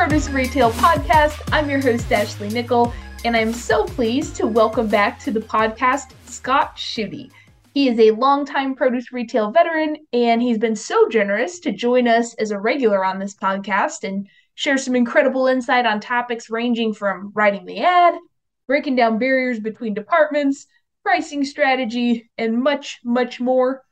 Produce Retail Podcast. I'm your host, Ashley Nickel, and I'm so pleased to welcome back to the podcast, Scott Schuette. He is a longtime produce retail veteran, and he's been so generous to join us as a regular on this podcast and share some incredible insight on topics ranging from writing the ad, breaking down barriers between departments, pricing strategy, and much, much more.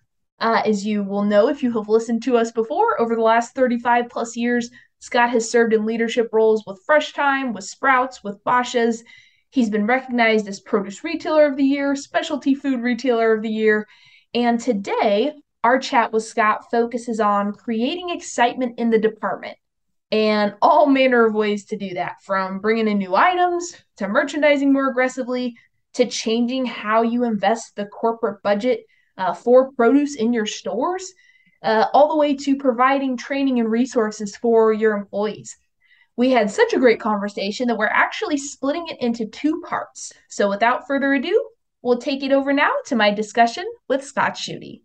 As you will know if you have listened to us before, over the last 35 plus years, Scott has served in leadership roles with Fresh Thyme, with Sprouts, with Bashas. He's been recognized as Produce Retailer of the Year, Specialty Food Retailer of the Year, and today our chat with Scott focuses on creating excitement in the department and all manner of ways to do that, from bringing in new items, to merchandising more aggressively, to changing how you invest the corporate budget for produce in your stores, all the way to providing training and resources for your employees. We had such a great conversation that we're actually splitting it into two parts. So without further ado, we'll take it over now to my discussion with Scott Schuette.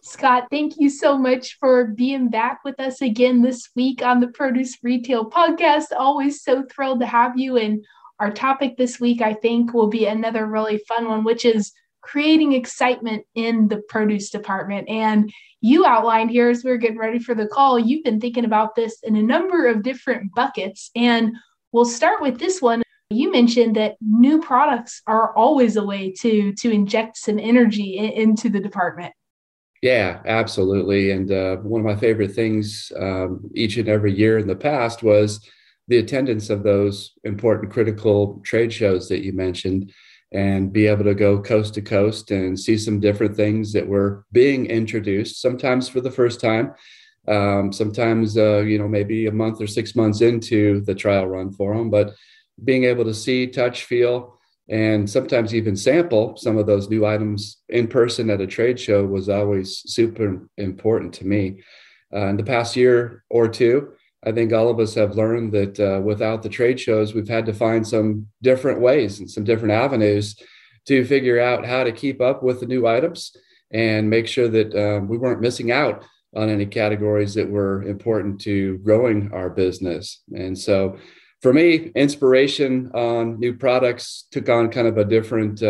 Scott, thank you so much for being back with us again this week on the Produce Retail Podcast. Always so thrilled to have you. And our topic this week, I think, will be another really fun one, which is creating excitement in the produce department. And you outlined here as we were getting ready for the call, you've been thinking about this in a number of different buckets. And we'll start with this one. You mentioned that new products are always a way to inject some energy into the department. Yeah, absolutely. And one of my favorite things each and every year in the past was the attendance of those important critical trade shows that you mentioned, and be able to go coast to coast and see some different things that were being introduced, sometimes for the first time, sometimes, maybe a month or 6 months into the trial run for them, but being able to see, touch, feel, and sometimes even sample some of those new items in person at a trade show was always super important to me. In the past year or two, I think all of us have learned that without the trade shows, we've had to find some different ways and some different avenues to figure out how to keep up with the new items and make sure that we weren't missing out on any categories that were important to growing our business. And so for me, inspiration on new products took on kind of a different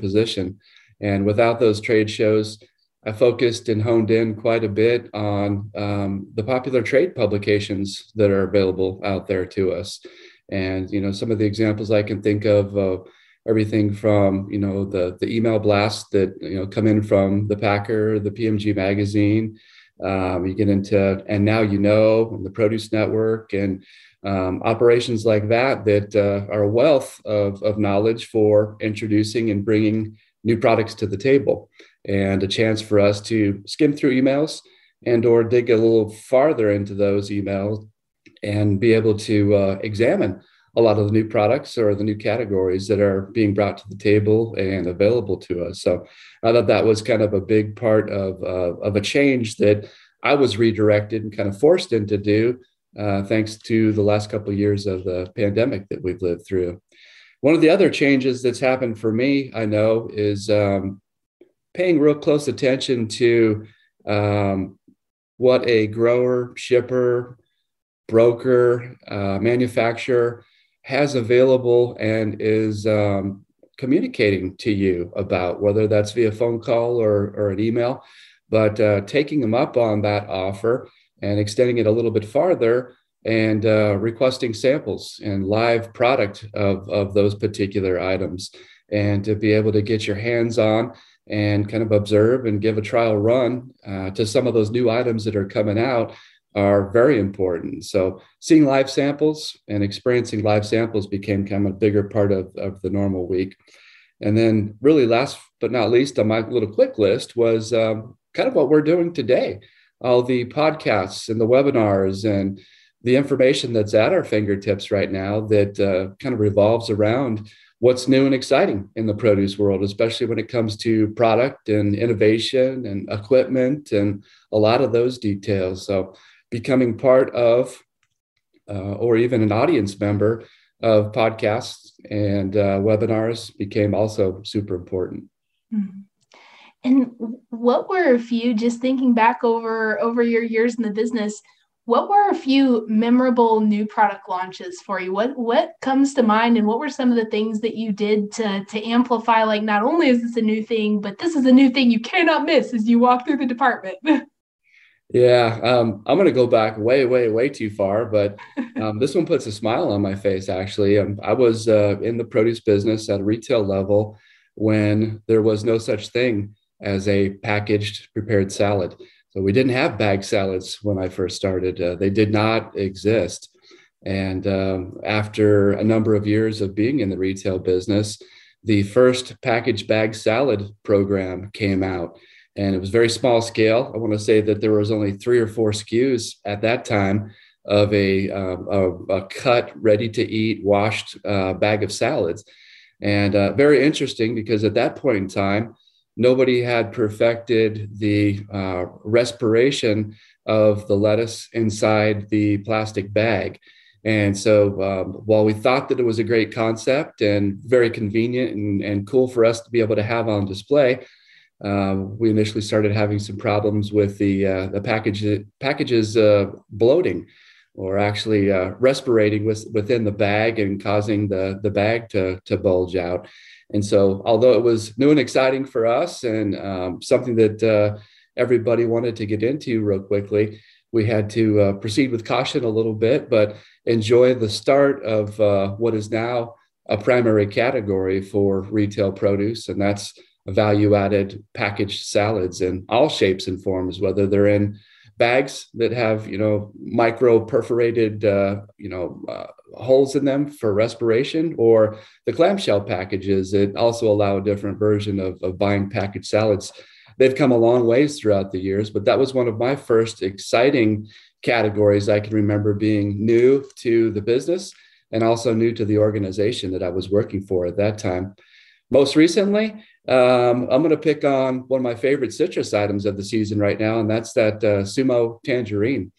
position. And without those trade shows, I focused and honed in quite a bit on the popular trade publications that are available out there to us. And, some of the examples I can think of, everything from, the email blasts that, come in from the Packer, the PMG Magazine, you get into, and now, the Produce Network and operations like that are a wealth of knowledge for introducing and bringing new products to the table, and a chance for us to skim through emails and or dig a little farther into those emails and be able to examine a lot of the new products or the new categories that are being brought to the table and available to us. So I thought that was kind of a big part of a change that I was redirected and kind of forced into do thanks to the last couple of years of the pandemic that we've lived through. One of the other changes that's happened for me, I know, is paying real close attention to what a grower, shipper, broker, manufacturer has available and is communicating to you about, whether that's via phone call or an email, but taking them up on that offer and extending it a little bit farther and requesting samples and live product of those particular items, and to be able to get your hands on and kind of observe and give a trial run to some of those new items that are coming out are very important. So seeing live samples and experiencing live samples became kind of a bigger part of the normal week. And then really last but not least on my little quick list was kind of what we're doing today. All the podcasts and the webinars and the information that's at our fingertips right now that kind of revolves around what's new and exciting in the produce world, especially when it comes to product and innovation and equipment and a lot of those details. So becoming part of or even an audience member of podcasts and webinars became also super important. Mm-hmm. And what were a few, just thinking back over your years in the business, What were a few memorable new product launches for you? What comes to mind, and what were some of the things that you did to amplify, like, not only is this a new thing, but this is a new thing you cannot miss as you walk through the department? Yeah, I'm going to go back way too far, but this one puts a smile on my face, actually. I was in the produce business at a retail level when there was no such thing as a packaged prepared salad. So we didn't have bag salads when I first started. They did not exist. And after a number of years of being in the retail business, the first packaged bag salad program came out, and it was very small scale. I want to say that there was only 3 or 4 SKUs at that time of a cut, ready-to-eat, washed bag of salads. And very interesting, because at that point in time, nobody had perfected the respiration of the lettuce inside the plastic bag. And so while we thought that it was a great concept and very convenient and cool for us to be able to have on display, we initially started having some problems with the packages bloating, or actually respirating within the bag and causing the bag to bulge out. And so, although it was new and exciting for us and something that everybody wanted to get into real quickly, we had to proceed with caution a little bit, but enjoy the start of what is now a primary category for retail produce, and that's value-added packaged salads in all shapes and forms, whether they're in bags that have, micro perforated, holes in them for respiration, or the clamshell packages that also allow a different version of buying packaged salads. They've come a long ways throughout the years, but that was one of my first exciting categories. I can remember being new to the business and also new to the organization that I was working for at that time. Most recently, I'm going to pick on one of my favorite citrus items of the season right now, and that's that Sumo tangerine,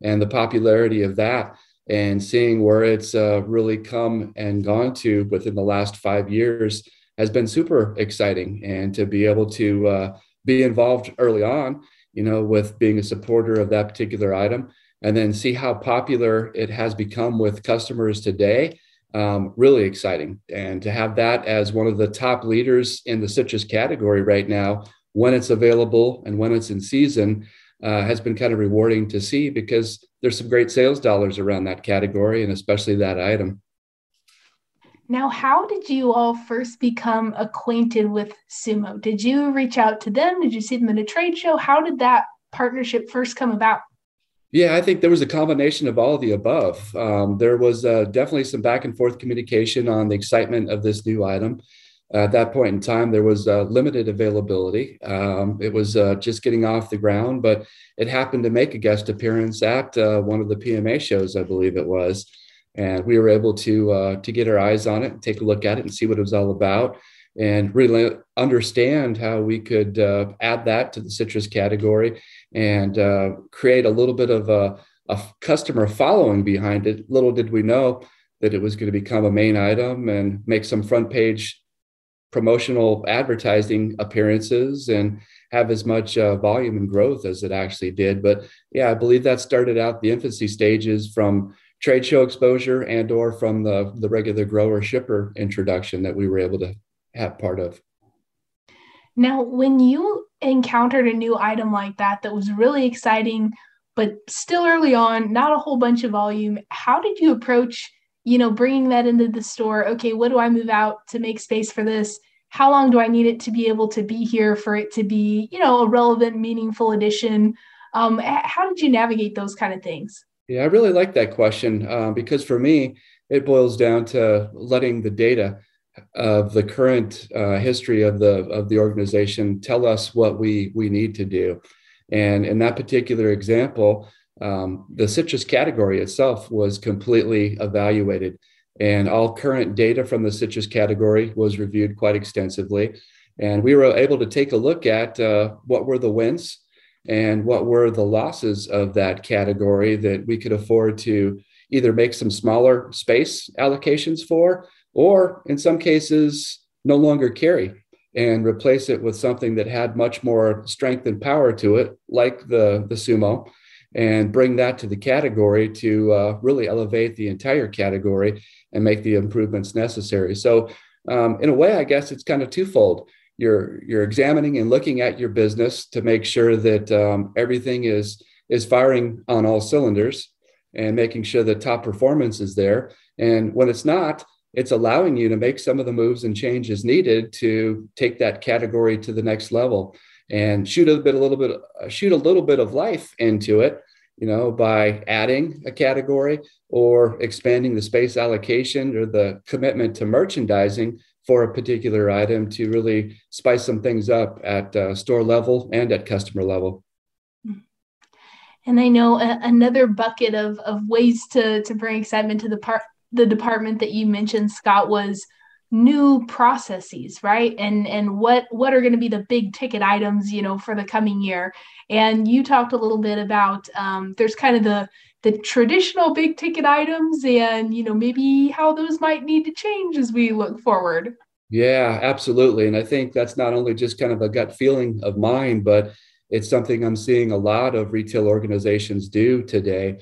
and the popularity of that, and seeing where it's really come and gone to within the last 5 years has been super exciting. And to be able to be involved early on, with being a supporter of that particular item, and then see how popular it has become with customers today. Really exciting. And to have that as one of the top leaders in the citrus category right now, when it's available and when it's in season, has been kind of rewarding to see, because there's some great sales dollars around that category, and especially that item. Now, how did you all first become acquainted with Sumo? Did you reach out to them? Did you see them at a trade show? How did that partnership first come about? Yeah, I think there was a combination of all of the above. There was definitely some back and forth communication on the excitement of this new item. At that point in time, there was limited availability. It was just getting off the ground, but it happened to make a guest appearance at one of the PMA shows, I believe it was. And we were able to get our eyes on it, take a look at it and see what it was all about, and really understand how we could add that to the citrus category and create a little bit of a customer following behind it. Little did we know that it was going to become a main item and make some front page promotional advertising appearances and have as much volume and growth as it actually did. But yeah, I believe that started out the infancy stages from trade show exposure and or from the regular grower shipper introduction that we were able to have part of. Now, when you encountered a new item like that was really exciting, but still early on, not a whole bunch of volume, how did you approach, bringing that into the store? Okay, what do I move out to make space for this? How long do I need it to be able to be here for it to be, a relevant, meaningful addition? How did you navigate those kind of things? Yeah, I really like that question because for me, it boils down to letting the data of the current history of the organization tell us what we need to do. And in that particular example, the citrus category itself was completely evaluated, and all current data from the citrus category was reviewed quite extensively. And we were able to take a look at what were the wins and what were the losses of that category that we could afford to either make some smaller space allocations for, or in some cases, no longer carry and replace it with something that had much more strength and power to it, like the Sumo. and bring that to the category to really elevate the entire category and make the improvements necessary. So in a way, I guess it's kind of twofold. You're examining and looking at your business to make sure that everything is firing on all cylinders and making sure that top performance is there. And when it's not, it's allowing you to make some of the moves and changes needed to take that category to the next level and shoot a little bit of life into it, you know, by adding a category or expanding the space allocation or the commitment to merchandising for a particular item to really spice some things up at store level and at customer level. And I know another bucket of ways to bring excitement to the department that you mentioned, Scott, was new processes, right? And what are going to be the big ticket items, you know, for the coming year? And you talked a little bit about there's kind of the traditional big ticket items and, you know, maybe how those might need to change as we look forward. Yeah, absolutely. And I think that's not only just kind of a gut feeling of mine, but it's something I'm seeing a lot of retail organizations do today.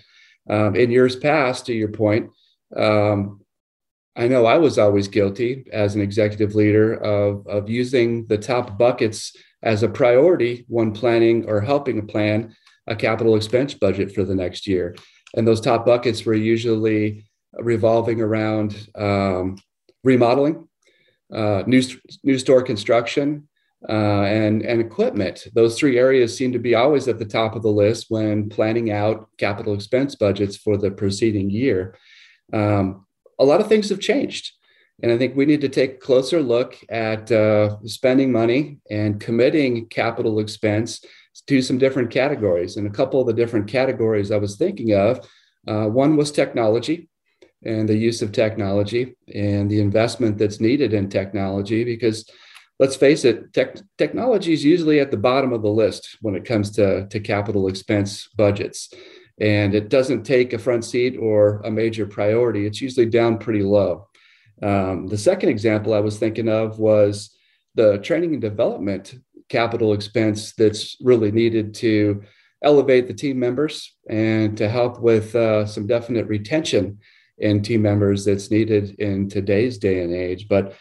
In years past, to your point, I know I was always guilty as an executive leader of using the top buckets as a priority when planning or helping plan a capital expense budget for the next year. And those top buckets were usually revolving around remodeling, new store construction, and equipment. Those three areas seem to be always at the top of the list when planning out capital expense budgets for the preceding year. A lot of things have changed. And I think we need to take a closer look at spending money and committing capital expense to some different categories. And a couple of the different categories I was thinking of, one was technology and the use of technology and the investment that's needed in technology, because let's face it, technology is usually at the bottom of the list when it comes to capital expense budgets. And it doesn't take a front seat or a major priority. It's usually down pretty low. The second example I was thinking of was the training and development capital expense that's really needed to elevate the team members and to help with some definite retention in team members that's needed in today's day and age. But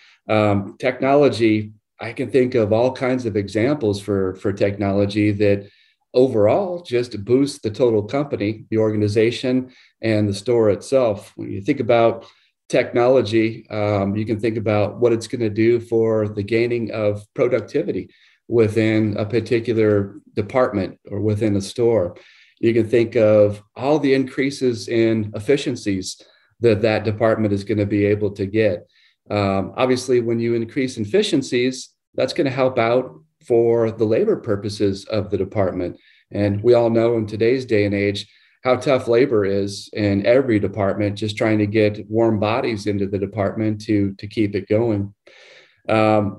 technology, I can think of all kinds of examples for technology that overall just boost the total company, the organization, and the store itself. When you think about technology, you can think about what it's going to do for the gaining of productivity within a particular department or within a store. You can think of all the increases in efficiencies that department is going to be able to get. Obviously, when you increase efficiencies, that's going to help out for the labor purposes of the department. And we all know in today's day and age how tough labor is in every department, just trying to get warm bodies into the department to keep it going.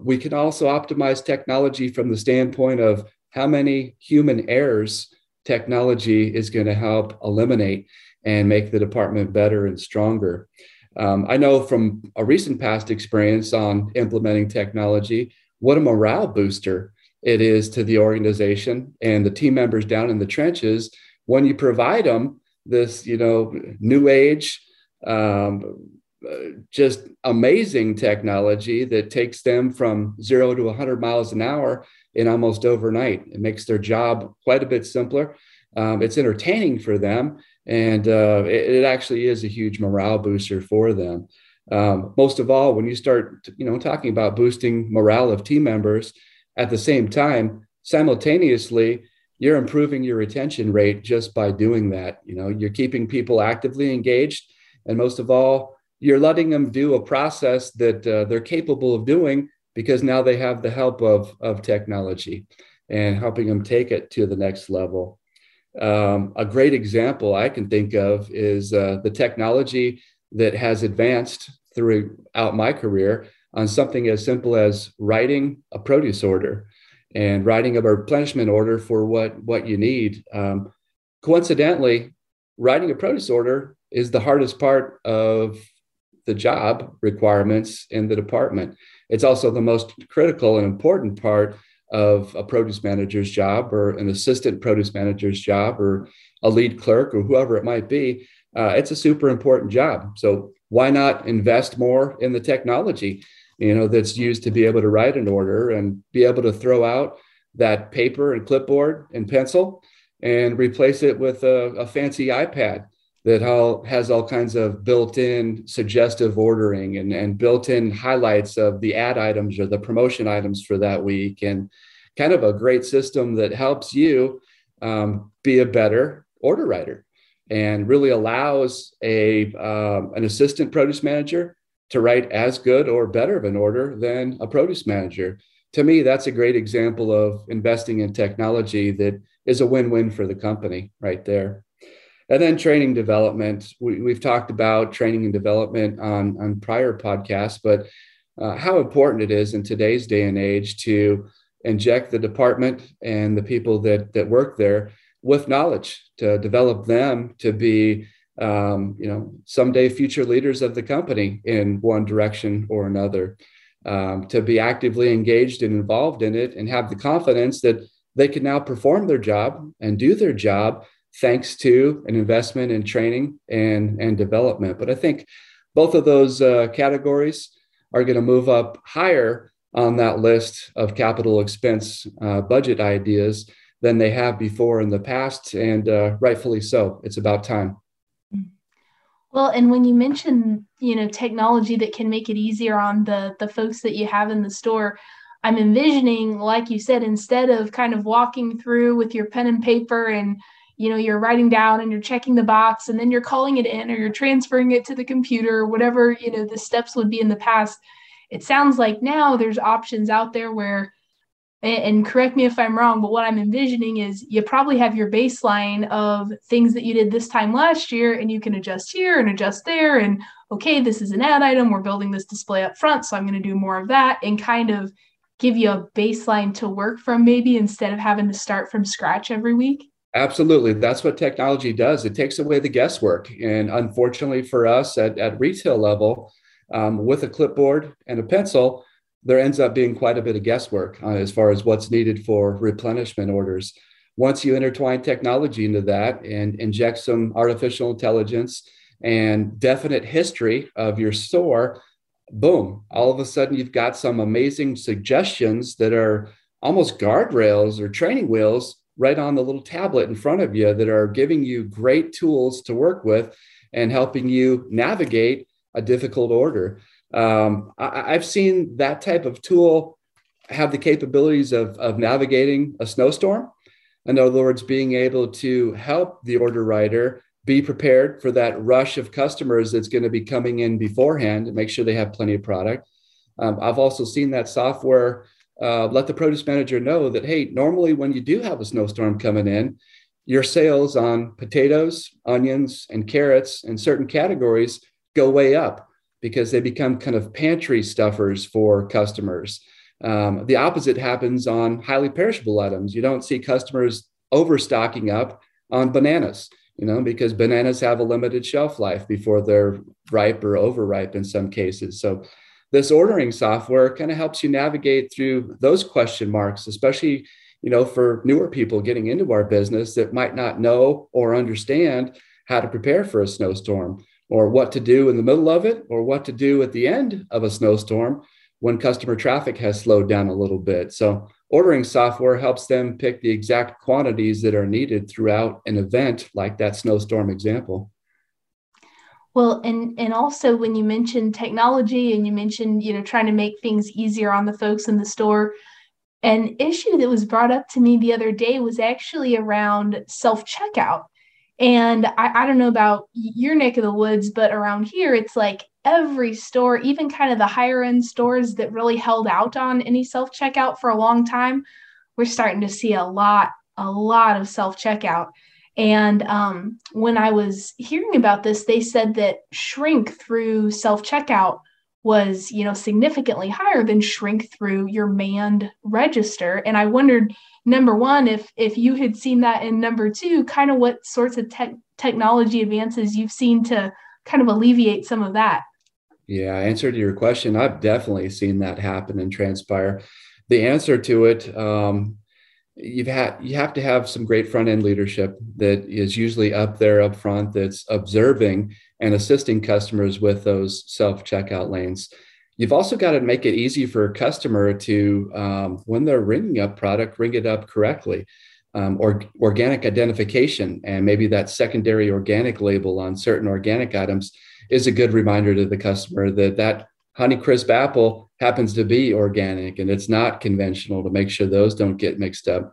We can also optimize technology from the standpoint of how many human errors technology is going to help eliminate and make the department better and stronger. I know from a recent past experience on implementing technology, what a morale booster it is to the organization and the team members down in the trenches when you provide them this, you know, new age, just amazing technology that takes them from 0 to 100 miles an hour in almost overnight. It makes their job quite a bit simpler. It's entertaining for them, and it actually is a huge morale booster for them. Most of all, when you start, you know, talking about boosting morale of team members at the same time, simultaneously, you're improving your retention rate just by doing that. You know, you're keeping people actively engaged. And most of all, you're letting them do a process that they're capable of doing because now they have the help of technology and helping them take it to the next level. A great example I can think of is the technology that has advanced throughout my career on something as simple as writing a produce order and writing a replenishment order for what you need. Coincidentally, writing a produce order is the hardest part of the job requirements in the department. It's also the most critical and important part of a produce manager's job or an assistant produce manager's job or a lead clerk or whoever it might be. It's a super important job. So why not invest more in the technology, you know, that's used to be able to write an order and be able to throw out that paper and clipboard and pencil and replace it with a fancy iPad that has all kinds of built-in suggestive ordering and built-in highlights of the ad items or the promotion items for that week, and kind of a great system that helps you be a better order writer and really allows an assistant produce manager to write as good or better of an order than a produce manager. To me, that's a great example of investing in technology that is a win-win for the company right there. And then training development. We've talked about training and development on prior podcasts, but how important it is in today's day and age to inject the department and the people that work there with knowledge, to develop them to be someday future leaders of the company in one direction or another, to be actively engaged and involved in it and have the confidence that they can now perform their job and do their job thanks to an investment in training and development. But I think both of those categories are going to move up higher on that list of capital expense budget ideas than they have before in the past, and rightfully so. It's about time. Well, and when you mention, you know, technology that can make it easier on the folks that you have in the store, I'm envisioning, like you said, instead of kind of walking through with your pen and paper and, you know, you're writing down and you're checking the box and then you're calling it in or you're transferring it to the computer or whatever, you know, the steps would be in the past. It sounds like now there's options out there where, and correct me if I'm wrong, but what I'm envisioning is you probably have your baseline of things that you did this time last year, and you can adjust here and adjust there. And okay, this is an ad item. We're building this display up front, so I'm going to do more of that and kind of give you a baseline to work from, maybe, instead of having to start from scratch every week. Absolutely. That's what technology does. It takes away the guesswork. And unfortunately for us at retail level, with a clipboard and a pencil, there ends up being quite a bit of guesswork as far as what's needed for replenishment orders. Once you intertwine technology into that and inject some artificial intelligence and definite history of your store, boom, all of a sudden you've got some amazing suggestions that are almost guardrails or training wheels right on the little tablet in front of you that are giving you great tools to work with and helping you navigate a difficult order. I've seen that type of tool have the capabilities of navigating a snowstorm. In other words, being able to help the order writer be prepared for that rush of customers that's going to be coming in beforehand and make sure they have plenty of product. I've also seen that software let the produce manager know that, hey, normally when you do have a snowstorm coming in, your sales on potatoes, onions, and carrots in certain categories go way up because they become kind of pantry stuffers for customers. The opposite happens on highly perishable items. You don't see customers overstocking up on bananas, you know, because bananas have a limited shelf life before they're ripe or overripe in some cases. So this ordering software kind of helps you navigate through those question marks, especially, you know, for newer people getting into our business that might not know or understand how to prepare for a snowstorm, or what to do in the middle of it, or what to do at the end of a snowstorm when customer traffic has slowed down a little bit. So ordering software helps them pick the exact quantities that are needed throughout an event like that snowstorm example. Well, and also when you mentioned technology and you mentioned, you know, trying to make things easier on the folks in the store, an issue that was brought up to me the other day was actually around self-checkout. And I don't know about your neck of the woods, but around here, it's like every store, even kind of the higher end stores that really held out on any self-checkout for a long time, we're starting to see a lot of self-checkout. And when I was hearing about this, they said that shrink through self-checkout was, you know, significantly higher than shrink through your manned register. And I wondered, number one, if you had seen that, and number two, kind of what sorts of technology advances you've seen to kind of alleviate some of that. Yeah, answer to your question, I've definitely seen that happen and transpire. the answer to it, you have to have some great front end leadership that is usually up there up front, that's observing and assisting customers with those self checkout lanes. You've also got to make it easy for a customer to, when they're ringing up product, ring it up correctly, or organic identification. And maybe that secondary organic label on certain organic items is a good reminder to the customer that that Honeycrisp apple happens to be organic and it's not conventional, to make sure those don't get mixed up.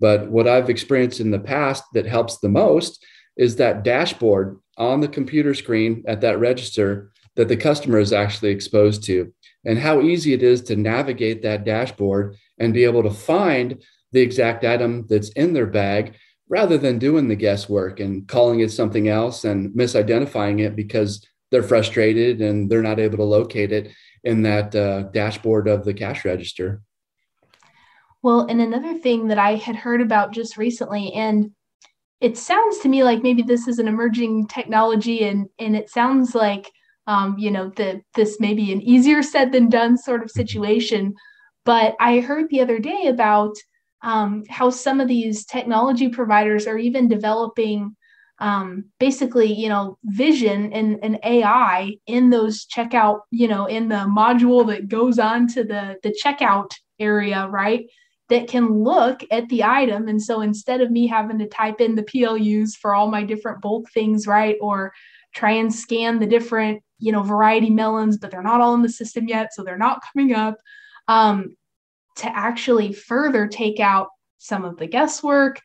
But what I've experienced in the past that helps the most is that dashboard on the computer screen at that register that the customer is actually exposed to, and how easy it is to navigate that dashboard and be able to find the exact item that's in their bag, rather than doing the guesswork and calling it something else and misidentifying it because they're frustrated and they're not able to locate it in that dashboard of the cash register. Well, and another thing that I had heard about just recently, and it sounds to me like maybe this is an emerging technology, and it sounds like this may be an easier said than done sort of situation. But I heard the other day about how some of these technology providers are even developing vision and AI in those checkout, in the module that goes on to the checkout area, right? That can look at the item. And so instead of me having to type in the PLUs for all my different bulk things, right? Or try and scan the different, variety melons, but they're not all in the system yet, so they're not coming up, to actually further take out some of the guesswork,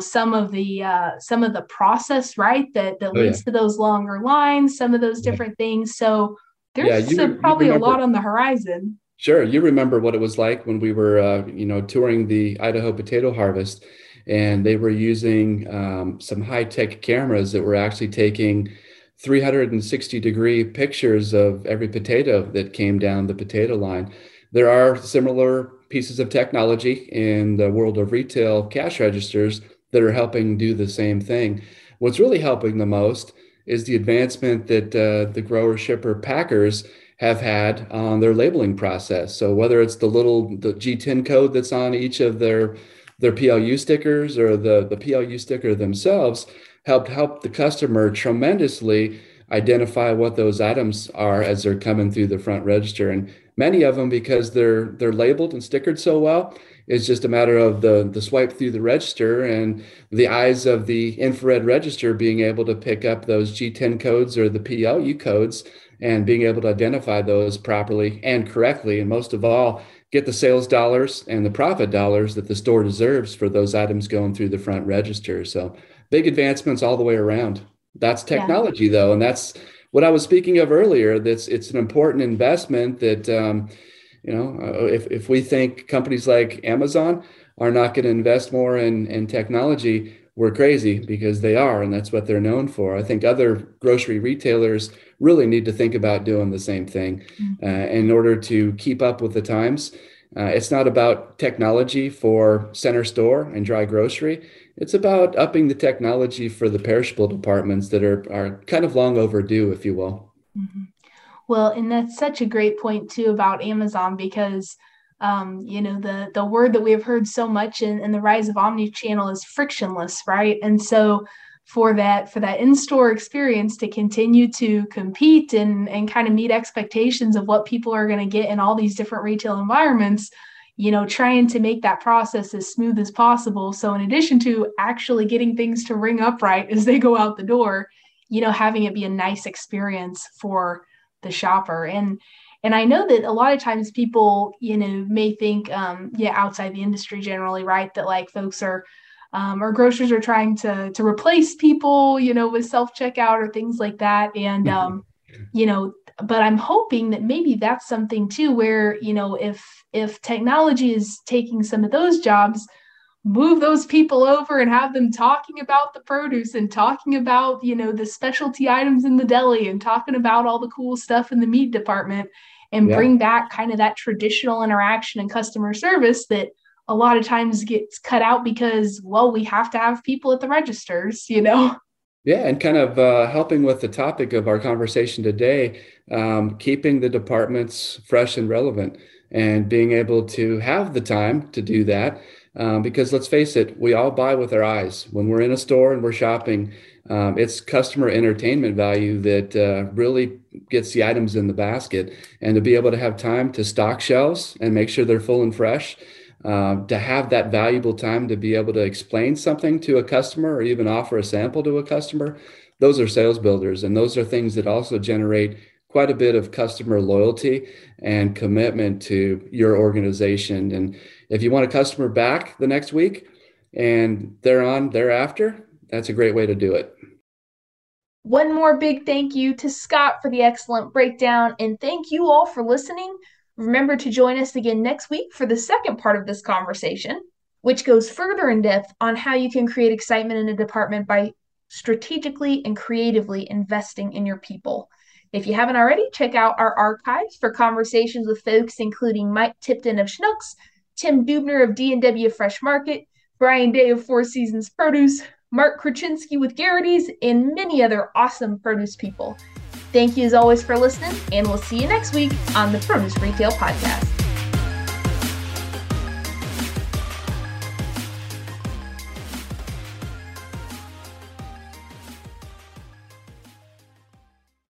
some of the process, right, that leads to those longer lines, some of those different things. So there's probably a lot on the horizon. Sure. You remember what it was like when we were, touring the Idaho potato harvest, and they were using some high-tech cameras that were actually taking 360-degree pictures of every potato that came down the potato line. There are similar pieces of technology in the world of retail cash registers that are helping do the same thing. What's really helping the most is the advancement that the grower, shipper, packers have had on their labeling process. So whether it's the GTIN code that's on each of their PLU stickers, or the PLU sticker themselves, help the customer tremendously identify what those items are as they're coming through the front register. And many of them, because they're labeled and stickered so well, it's just a matter of the swipe through the register and the eyes of the infrared register being able to pick up those G10 codes or the PLU codes and being able to identify those properly and correctly. And most of all, get the sales dollars and the profit dollars that the store deserves for those items going through the front register. So big advancements all the way around. That's technology, though. And that's what I was speaking of earlier. It's an important investment that, if we think companies like Amazon are not going to invest more in technology, we're crazy, because they are. And that's what they're known for. I think other grocery retailers really need to think about doing the same thing in order to keep up with the times. It's not about technology for center store and dry grocery. It's about upping the technology for the perishable departments that are kind of long overdue, if you will. Mm-hmm. Well, and that's such a great point too about Amazon, because the word that we have heard so much in the rise of omnichannel is frictionless, right? And so for that in-store experience to continue to compete and kind of meet expectations of what people are going to get in all these different retail environments, trying to make that process as smooth as possible. So in addition to actually getting things to ring up right as they go out the door, having it be a nice experience for the shopper. And I know that a lot of times people, may think, outside the industry generally, right, that like folks are, or grocers are trying to replace people, with self-checkout or things like that. And, but I'm hoping that maybe that's something too, where, if technology is taking some of those jobs, move those people over and have them talking about the produce and talking about, the specialty items in the deli and talking about all the cool stuff in the meat department, and bring back kind of that traditional interaction and customer service that a lot of times gets cut out because, well, we have to have people at the registers, Yeah, and kind of helping with the topic of our conversation today, keeping the departments fresh and relevant. and being able to have the time to do that. Because let's face it, we all buy with our eyes. When we're in a store and we're shopping, it's customer entertainment value that really gets the items in the basket. And to be able to have time to stock shelves and make sure they're full and fresh, to have that valuable time to be able to explain something to a customer or even offer a sample to a customer, those are sales builders. And those are things that also generate quite a bit of customer loyalty and commitment to your organization. And if you want a customer back the next week and thereafter, that's a great way to do it. One more big thank you to Scott for the excellent breakdown, and thank you all for listening. Remember to join us again next week for the second part of this conversation, which goes further in depth on how you can create excitement in a department by strategically and creatively investing in your people. If you haven't already, check out our archives for conversations with folks including Mike Tipton of Schnuck's, Tim Dubner of D&W Fresh Market, Brian Day of Four Seasons Produce, Mark Kruchinsky with Gerrity's, and many other awesome produce people. Thank you as always for listening, and we'll see you next week on the Produce Retail Podcast.